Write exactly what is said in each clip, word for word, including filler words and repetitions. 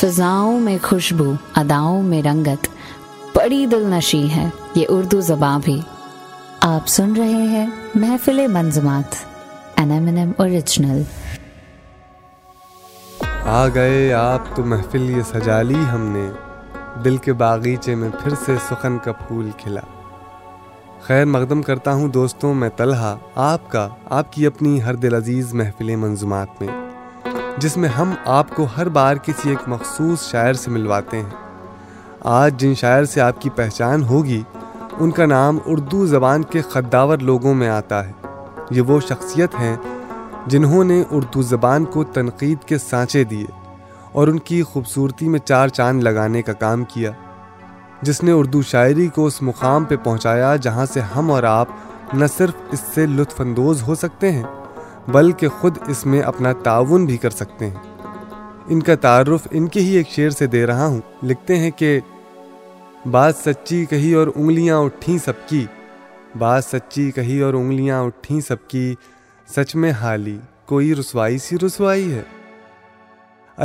فضاؤں میں خوشبو، اداؤں میں رنگت، بڑی دل نشی ہے یہ اردو زبان بھی۔ آپ سن رہے ہیں محفل منظمات، N M N M original. آ گئے آپ تو محفل یہ سجا لی ہم نے، دل کے باغیچے میں پھر سے سخن کا پھول کھلا۔ خیر مقدم کرتا ہوں دوستوں، میں طلحہ آپ کا، آپ کی اپنی ہر دل عزیز محفل منظومات میں، جس میں ہم آپ کو ہر بار کسی ایک مخصوص شاعر سے ملواتے ہیں۔ آج جن شاعر سے آپ کی پہچان ہوگی ان کا نام اردو زبان کے خداور لوگوں میں آتا ہے۔ یہ وہ شخصیت ہیں جنہوں نے اردو زبان کو تنقید کے سانچے دیے اور ان کی خوبصورتی میں چار چاند لگانے کا کام کیا، جس نے اردو شاعری کو اس مقام پہ پہنچایا جہاں سے ہم اور آپ نہ صرف اس سے لطف اندوز ہو سکتے ہیں بلکہ خود اس میں اپنا تعاون بھی کر سکتے ہیں۔ ان کا تعارف ان کے ہی ایک شعر سے دے رہا ہوں۔ لکھتے ہیں کہ بات سچی کہی اور انگلیاں اٹھیں سب کی، بات سچی کہی اور انگلیاں اٹھیں سب کی، سچ میں حالی کوئی رسوائی سی رسوائی ہے۔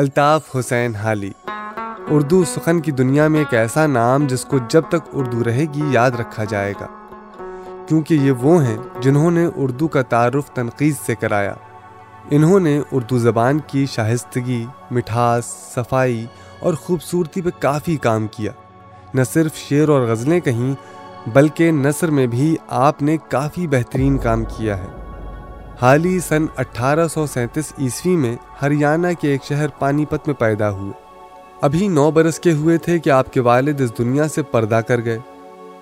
الطاف حسین حالی اردو سخن کی دنیا میں ایک ایسا نام جس کو جب تک اردو رہے گی یاد رکھا جائے گا، کیونکہ یہ وہ ہیں جنہوں نے اردو کا تعارف تنقید سے کرایا۔ انہوں نے اردو زبان کی شائستگی، مٹھاس، صفائی اور خوبصورتی پہ کافی کام کیا۔ نہ صرف شعر اور غزلیں کہیں بلکہ نثر میں بھی آپ نے کافی بہترین کام کیا ہے۔ حالی سن اٹھارہ سو سینتیس عیسوی میں ہریانہ کے ایک شہر پانی پت میں پیدا ہوئے۔ ابھی نو برس کے ہوئے تھے کہ آپ کے والد اس دنیا سے پردہ کر گئے۔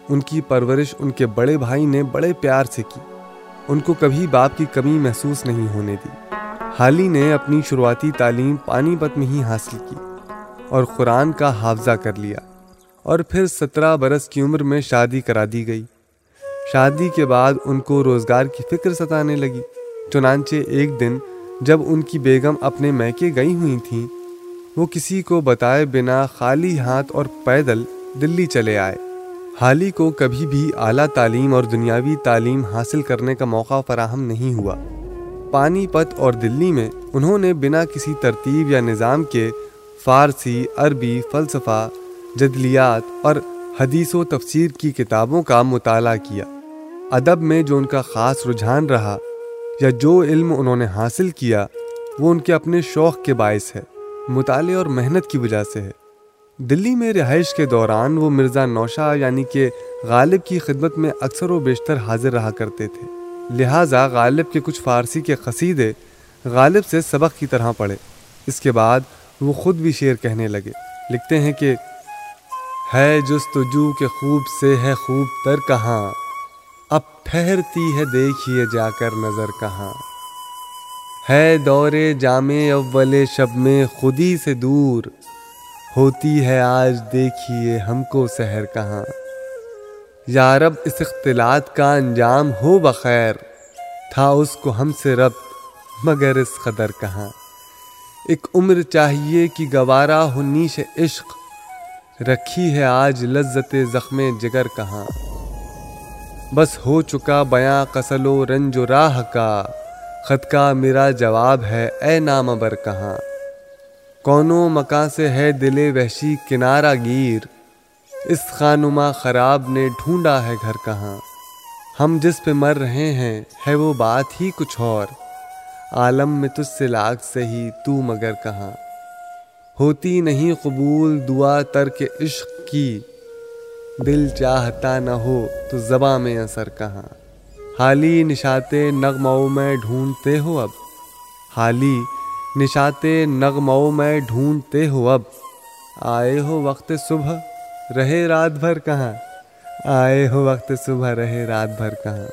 ان کی پرورش ان کے بڑے بھائی نے بڑے پیار سے کی، ان کو کبھی باپ کی کمی محسوس نہیں ہونے دی۔ حالی نے اپنی شروعاتی تعلیم پانی پت میں ہی حاصل کی اور قرآن کا حافظہ کر لیا، اور پھر سترہ برس کی عمر میں شادی کرا دی گئی۔ شادی کے بعد ان کو روزگار کی فکر ستانے لگی، چنانچہ ایک دن جب ان کی بیگم اپنے میکے گئی ہوئی تھیں وہ کسی کو بتائے بنا خالی ہاتھ اور پیدل دلی چلے آئے۔ حالی کو کبھی بھی اعلیٰ تعلیم اور دنیاوی تعلیم حاصل کرنے کا موقع فراہم نہیں ہوا۔ پانی پت اور دلی میں انہوں نے بنا کسی ترتیب یا نظام کے فارسی، عربی، فلسفہ، جدلیات اور حدیث و تفسیر کی کتابوں کا مطالعہ کیا۔ ادب میں جو ان کا خاص رجحان رہا یا جو علم انہوں نے حاصل کیا وہ ان کے اپنے شوق کے باعث ہے، مطالعے اور محنت کی وجہ سے ہے۔ دلی میں رہائش کے دوران وہ مرزا نوشا یعنی کہ غالب کی خدمت میں اکثر و بیشتر حاضر رہا کرتے تھے، لہٰذا غالب کے کچھ فارسی کے قصیدے غالب سے سبق کی طرح پڑھے۔ اس کے بعد وہ خود بھی شعر کہنے لگے۔ لکھتے ہیں کہ ہے جستجو کے خوب سے ہے خوب تر کہاں، اب ٹھہرتی ہے دیکھیے جا کر نظر کہاں، ہے دور جام اول شب میں خودی سے دور، ہوتی ہے آج دیکھیے ہم کو سحر کہاں، یا رب اس اختلاط کا انجام ہو بخیر، تھا اس کو ہم سے ربط مگر اس قدر کہاں، ایک عمر چاہیے کہ گوارا ہو نیش عشق، رکھی ہے آج لذت زخم جگر کہاں، بس ہو چکا بیاں قسل و رنج و راہ کا، خط کا میرا جواب ہے اے نامبر کہاں، کونوں مکاں سے ہے دل وحشی کنارہ گیر، اس خانما خراب نے ڈھونڈا ہے گھر کہاں، ہم جس پہ مر رہے ہیں ہے وہ بات ہی کچھ اور، عالم میں تجھ سے لاکھ سے ہی تو مگر کہاں، ہوتی نہیں قبول دعا ترک عشق کی، دل چاہتا نہ ہو تو زباں میں اثر کہاں، حالی نشات نغموں میں ڈھونڈتے ہو اب، حالی نشات نغموں میں ڈھونڈتے ہو اب، آئے ہو وقت صبح رہے رات بھر کہاں، آئے ہو وقت صبح رہے رات بھر کہاں۔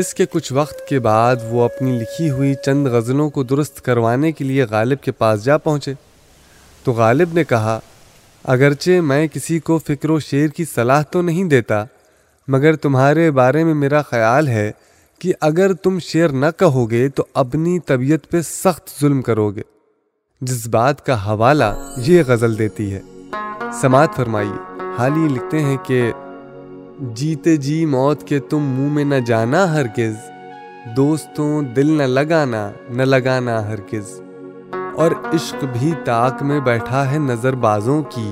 اس کے کچھ وقت کے بعد وہ اپنی لکھی ہوئی چند غزلوں کو درست کروانے کے لیے غالب کے پاس جا پہنچے تو غالب نے کہا، اگرچہ میں کسی کو فکر و شعر کی صلاح تو نہیں دیتا مگر تمہارے بارے میں میرا خیال ہے کہ اگر تم شعر نہ کہو گے تو اپنی طبیعت پہ سخت ظلم کرو گے، جس بات کا حوالہ یہ غزل دیتی ہے، سماعت فرمائیے۔ حالی لکھتے ہیں کہ جیتے جی موت کے تم منہ میں نہ جانا ہرگز، دوستوں دل نہ لگانا نہ لگانا ہرگز، اور عشق بھی تاک میں بیٹھا ہے نظر بازوں کی،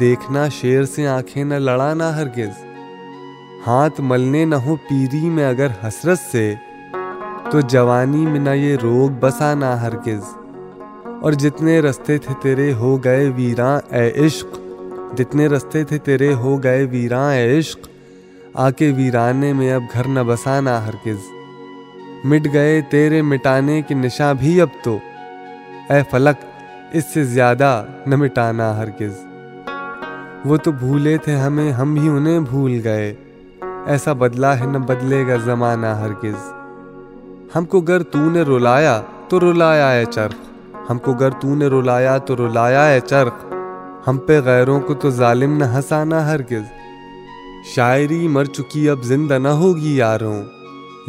دیکھنا شیر سے آنکھیں نہ لڑانا ہرگز، ہاتھ ملنے نہ ہو پیری میں اگر حسرت سے، تو جوانی میں نہ یہ روگ بسانا ہرگز۔ اور جتنے رستے تھے تیرے ہو گئے ویراں اے عشق، جتنے رستے تھے تیرے ہو گئے ویراں اے عشق، آ کے ویرانے میں اب گھر نہ بسانا ہرگز۔ مٹ گئے تیرے مٹانے کے نشاں بھی اب تو، اے فلک اس سے زیادہ نہ مٹانا ہرگز۔ وہ تو بھولے تھے ہمیں، ہم ہی انہیں بھول گئے، ایسا بدلا ہے نہ بدلے گا زمانہ ہرگز۔ ہم کو گر تو نے رلایا تو رلایا اے چرخ، ہم کو گر تو نے رلایا تو رلایا اے چرخ، ہم پہ غیروں کو تو ظالم نہ ہنسانا ہرگز۔ شاعری مر چکی اب زندہ نہ ہوگی یاروں،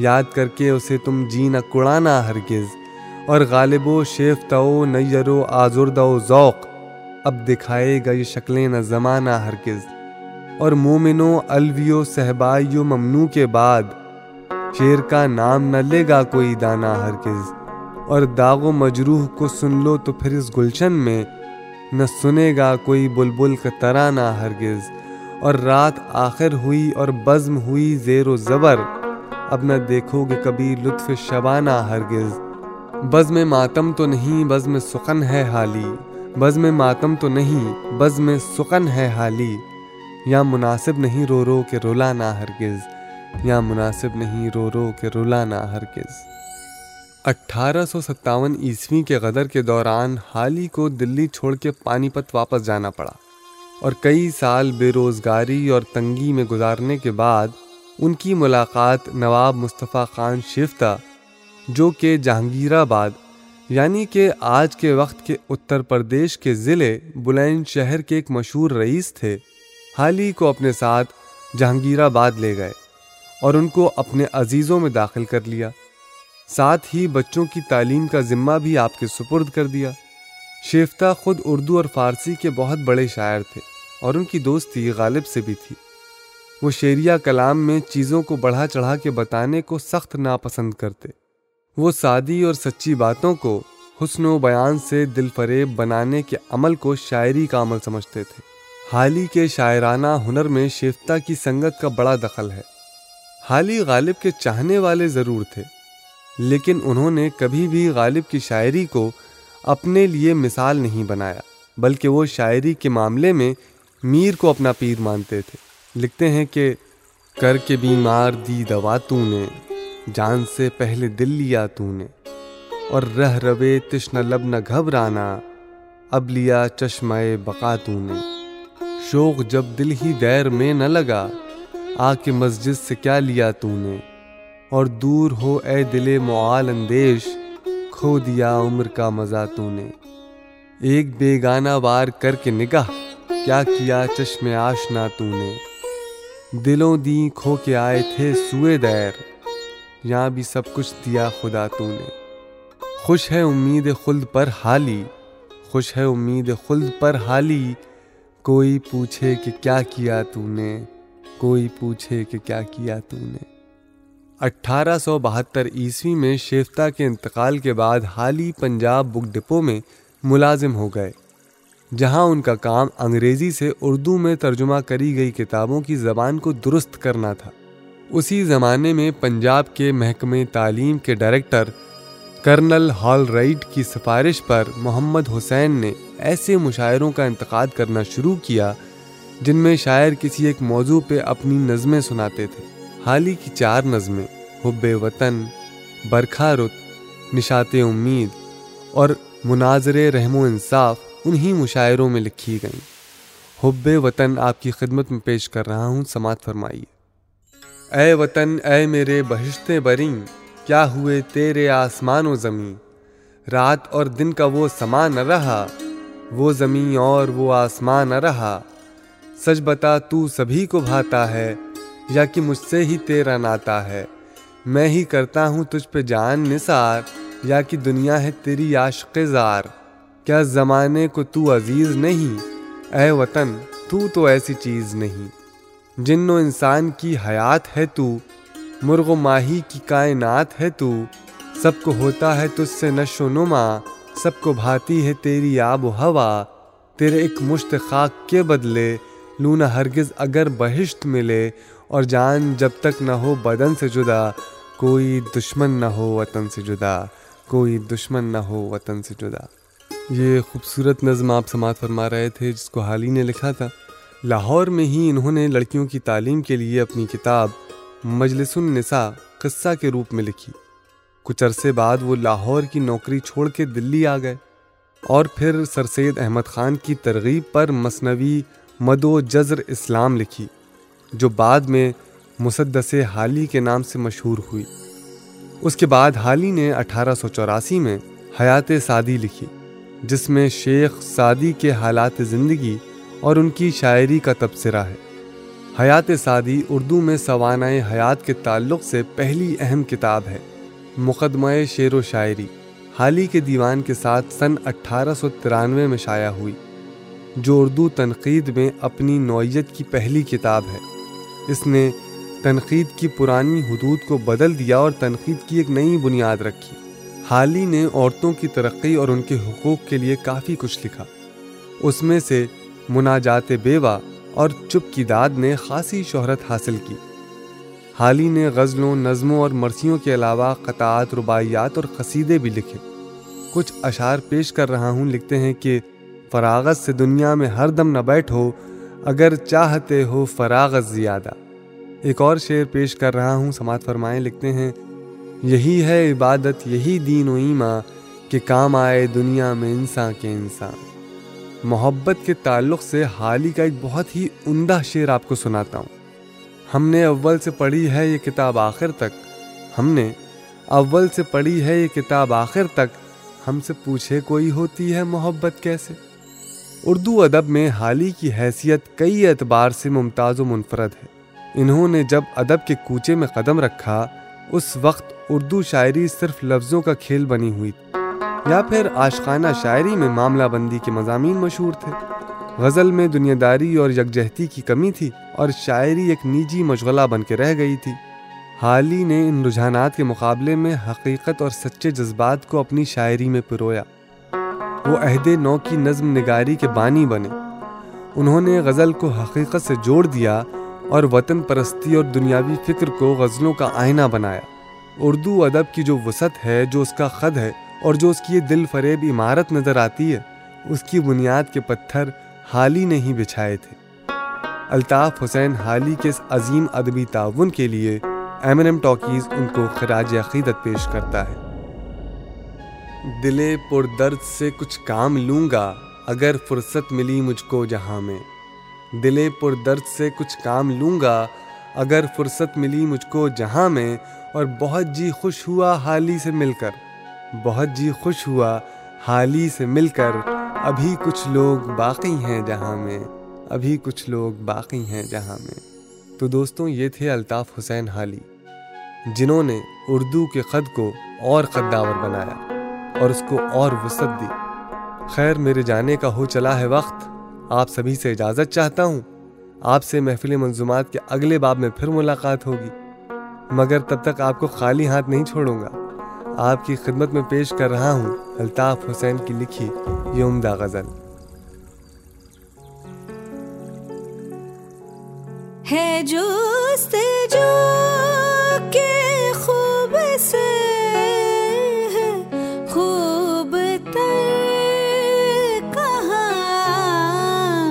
یاد کر کے اسے تم جی نہ کڑانا ہرگز۔ اور غالب و شیفتہ و نیر و آزردہ و ذوق، اب دکھائے گا یہ شکلیں نہ زمانہ ہرگز۔ اور مومنو الویو صحبائیو ممنوع کے بعد، شیر کا نام نہ لے گا کوئی دانہ ہرگز۔ اور داغ و مجروح کو سن لو تو پھر اس گلشن میں، نہ سنے گا کوئی بلبل کا ترانہ ہرگز۔ اور رات آخر ہوئی اور بزم ہوئی زیر و زبر، اب نہ دیکھو گے کبھی لطف شبانہ ہرگز۔ بزم ماتم تو نہیں بزم سخن ہے حالی، بزم ماتم تو نہیں بزم سخن ہے حالی، یا مناسب نہیں رو رو کے رولانا ہرگز، یا مناسب نہیں رو رو کے رولانا ہرگز۔ اٹھارہ سو ستاون عیسوی کے غدر کے دوران حالی کو دلی چھوڑ کے پانی پت واپس جانا پڑا، اور کئی سال بے روزگاری اور تنگی میں گزارنے کے بعد ان کی ملاقات نواب مصطفیٰ خان شیفتہ، جو کہ جہانگیر آباد یعنی کہ آج کے وقت کے اتر پردیش کے ضلع بلند شہر کے ایک مشہور رئیس تھے، حالی کو اپنے ساتھ جہانگیر آباد لے گئے اور ان کو اپنے عزیزوں میں داخل کر لیا، ساتھ ہی بچوں کی تعلیم کا ذمہ بھی آپ کے سپرد کر دیا۔ شیفتہ خود اردو اور فارسی کے بہت بڑے شاعر تھے اور ان کی دوستی غالب سے بھی تھی۔ وہ شعریہ کلام میں چیزوں کو بڑھا چڑھا کے بتانے کو سخت ناپسند کرتے، وہ سادی اور سچی باتوں کو حسن و بیان سے دل فریب بنانے کے عمل کو شاعری کا عمل سمجھتے تھے۔ حالی کے شاعرانہ ہنر میں شیفتہ کی سنگت کا بڑا دخل ہے۔ حالی غالب کے چاہنے والے ضرور تھے، لیکن انہوں نے کبھی بھی غالب کی شاعری کو اپنے لیے مثال نہیں بنایا، بلکہ وہ شاعری کے معاملے میں میر کو اپنا پیر مانتے تھے۔ لکھتے ہیں کہ کر کے بیمار دی دوا تو نے، جان سے پہلے دل لیا تو نے، اور رہ روے تشنہ لب نہ گھبرانا، اب لیا چشمہ بقا تو نے۔ شوق جب دل ہی دیر میں نہ لگا، آ کے مسجد سے کیا لیا تو نے، اور دور ہو اے دل معال اندیش، کھو دیا عمر کا مزہ تو نے۔ ایک بیگانہ وار کر کے نگاہ، کیا کیا چشم آشنا تو نے۔ دلوں دیں کھو کے آئے تھے سوئے دیر، یہاں بھی سب کچھ دیا خدا تو نے۔ خوش ہے امید خلد پر حالی، خوش ہے امید خلد پر حالی، کوئی پوچھے کہ کیا کیا تو نے، کوئی پوچھے کہ کیا کیا تو نے۔ اٹھارہ سو بہتر عیسوی میں شیفتہ کے انتقال کے بعد حالی پنجاب بک ڈپو میں ملازم ہو گئے، جہاں ان کا کام انگریزی سے اردو میں ترجمہ کری گئی کتابوں کی زبان کو درست کرنا تھا۔ اسی زمانے میں پنجاب کے محکمہ تعلیم کے ڈائریکٹر کرنل ہال رائٹ کی سفارش پر محمد حسین نے ایسے مشاعروں کا انتخاب کرنا شروع کیا جن میں شاعر کسی ایک موضوع پہ اپنی نظمیں سناتے تھے۔ حالی کی چار نظمیں حب وطن، برکھا رت، نشاط امید اور مناظر رحم و انصاف انہی مشاعروں میں لکھی گئیں۔ حب وطن آپ کی خدمت میں پیش کر رہا ہوں، سماعت فرمائیے۔ اے وطن اے میرے بہشت بریں، کیا ہوئے تیرے آسمان و زمیں، رات اور دن کا وہ سما نہ رہا، وہ زمیں اور وہ آسمان نہ رہا۔ سچ بتا تو سبھی کو بھاتا ہے، یا کہ مجھ سے ہی تیرا ناتا ہے، میں ہی کرتا ہوں تجھ پہ جان نثار، یا کہ دنیا ہے تیری عاشق زار۔ کیا زمانے کو تو عزیز نہیں، اے وطن تو تو ایسی چیز نہیں، جن و انسان کی حیات ہے تو، مرغ و ماہی کی کائنات ہے تو، سب کو ہوتا ہے تجھ سے نشو و نما، سب کو بھاتی ہے تیری آب و ہوا، تیرے ایک مشت خاک کے بدلے لوں نہ ہرگز اگر بہشت ملے، اور جان جب تک نہ ہو بدن سے جدا، کوئی دشمن نہ ہو وطن سے جدا، کوئی دشمن نہ ہو وطن سے جدا۔ یہ خوبصورت نظم آپ سماعت فرما رہے تھے جس کو حالی نے لکھا تھا۔ لاہور میں ہی انہوں نے لڑکیوں کی تعلیم کے لیے اپنی کتاب مجلس النساء قصہ کے روپ میں لکھی۔ کچھ عرصے بعد وہ لاہور کی نوکری چھوڑ کے دلی آ گئے اور پھر سر سید احمد خان کی ترغیب پر مثنوی مد و جزر اسلام لکھی، جو بعد میں مسدس حالی کے نام سے مشہور ہوئی۔ اس کے بعد حالی نے اٹھارہ سو چوراسی میں حیات سعدی لکھی، جس میں شیخ سعدی کے حالات زندگی اور ان کی شاعری کا تبصرہ ہے۔ حیات سعدی اردو میں سوانائے حیات کے تعلق سے پہلی اہم کتاب ہے۔ مقدمہ شعر و شاعری حالی کے دیوان کے ساتھ سن اٹھارہ سو ترانوے میں شائع ہوئی، جو اردو تنقید میں اپنی نوعیت کی پہلی کتاب ہے۔ اس نے تنقید کی پرانی حدود کو بدل دیا اور تنقید کی ایک نئی بنیاد رکھی۔ حالی نے عورتوں کی ترقی اور ان کے حقوق کے لیے کافی کچھ لکھا۔ اس میں سے مناجات بیوہ اور چپ کی داد نے خاصی شہرت حاصل کی۔ حالی نے غزلوں، نظموں اور مرثیوں کے علاوہ قطعات، رباعیات اور قصیدے بھی لکھے۔ کچھ اشعار پیش کر رہا ہوں، لکھتے ہیں کہ فراغت سے دنیا میں ہر دم نہ بیٹھو، اگر چاہتے ہو فراغت زیادہ۔ ایک اور شعر پیش کر رہا ہوں، سماعت فرمائیں، لکھتے ہیں یہی ہے عبادت یہی دین و ایمان، کہ کام آئے دنیا میں انسان کے انسان۔ محبت کے تعلق سے حالی کا ایک بہت ہی عمدہ شعر آپ کو سناتا ہوں۔ ہم نے اول سے پڑھی ہے یہ کتاب آخر تک، ہم نے اول سے پڑھی ہے یہ کتاب آخر تک، ہم سے پوچھے کوئی ہوتی ہے محبت کیسے۔ اردو ادب میں حالی کی حیثیت کئی اعتبار سے ممتاز و منفرد ہے۔ انہوں نے جب ادب کے کوچے میں قدم رکھا، اس وقت اردو شاعری صرف لفظوں کا کھیل بنی ہوئی تھی، یا پھر عاشقانہ شاعری میں معاملہ بندی کے مضامین مشہور تھے۔ غزل میں دنیا داری اور یکجہتی کی کمی تھی اور شاعری ایک نجی مشغلہ بن کے رہ گئی تھی۔ حالی نے ان رجحانات کے مقابلے میں حقیقت اور سچے جذبات کو اپنی شاعری میں پرویا۔ وہ عہد نو کی نظم نگاری کے بانی بنے۔ انہوں نے غزل کو حقیقت سے جوڑ دیا اور وطن پرستی اور دنیاوی فکر کو غزلوں کا آئینہ بنایا۔ اردو ادب کی جو وسعت ہے، جو اس کا خد ہے اور جو اس کی یہ دل فریب عمارت نظر آتی ہے، اس کی بنیاد کے پتھر حالی نے ہی بچھائے تھے۔ الطاف حسین حالی کے اس عظیم ادبی تعاون کے لیے ایم این ایم ٹاکیز ان کو خراج عقیدت پیش کرتا ہے۔ دلے پر درد سے کچھ کام لوں گا، اگر فرصت ملی مجھ کو جہاں میں۔ دلے پر درد سے کچھ کام لوں گا، اگر فرصت ملی مجھ کو جہاں میں۔ اور بہت جی خوش ہوا حالی سے مل کر، بہت جی خوش ہوا حالی سے مل کر، ابھی کچھ لوگ باقی ہیں جہاں میں، ابھی کچھ لوگ باقی ہیں جہاں میں۔ تو دوستوں، یہ تھے الطاف حسین حالی، جنہوں نے اردو کے خد کو اور خداور بنایا اور اس کو اور وسعت دی۔ خیر، میرے جانے کا ہو چلا ہے وقت، آپ سبھی سے اجازت چاہتا ہوں۔ آپ سے محفل منظومات کے اگلے باب میں پھر ملاقات ہوگی، مگر تب تک آپ کو خالی ہاتھ نہیں چھوڑوں گا۔ آپ کی خدمت میں پیش کر رہا ہوں الطاف حسین کی لکھی یہ عمدہ غزل۔ ہے جستجو کے خوب سے خوب تر کہاں،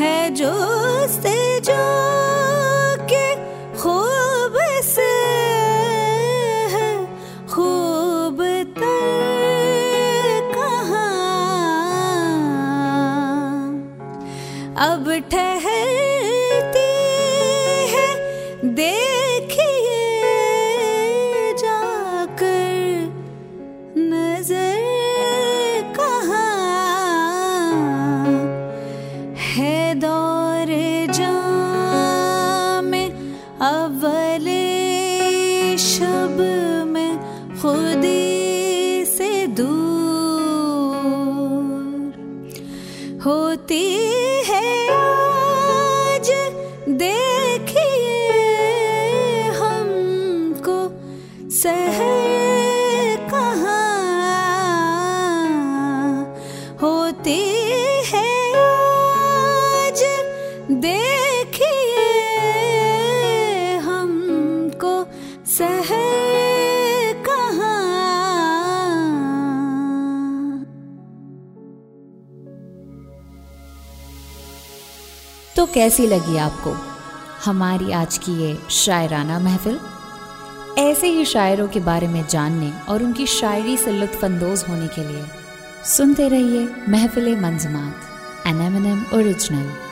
ہے جستجو کے خوب سے خوب تر کہاں، اب ٹھہر دیکھیے جا کر نظر کہاں، ہے دور جام میں اول شب میں خودی سے دور ہوتی ہے آج، دیکھیے سحر کہاں، تو کیسی لگی آپ کو ہماری آج کی یہ شاعرانہ محفل؟ ایسے ہی شاعروں کے بارے میں جاننے اور ان کی شاعری سے لطف اندوز ہونے کے لیے سنتے رہیے محفل منظمات N M N M original.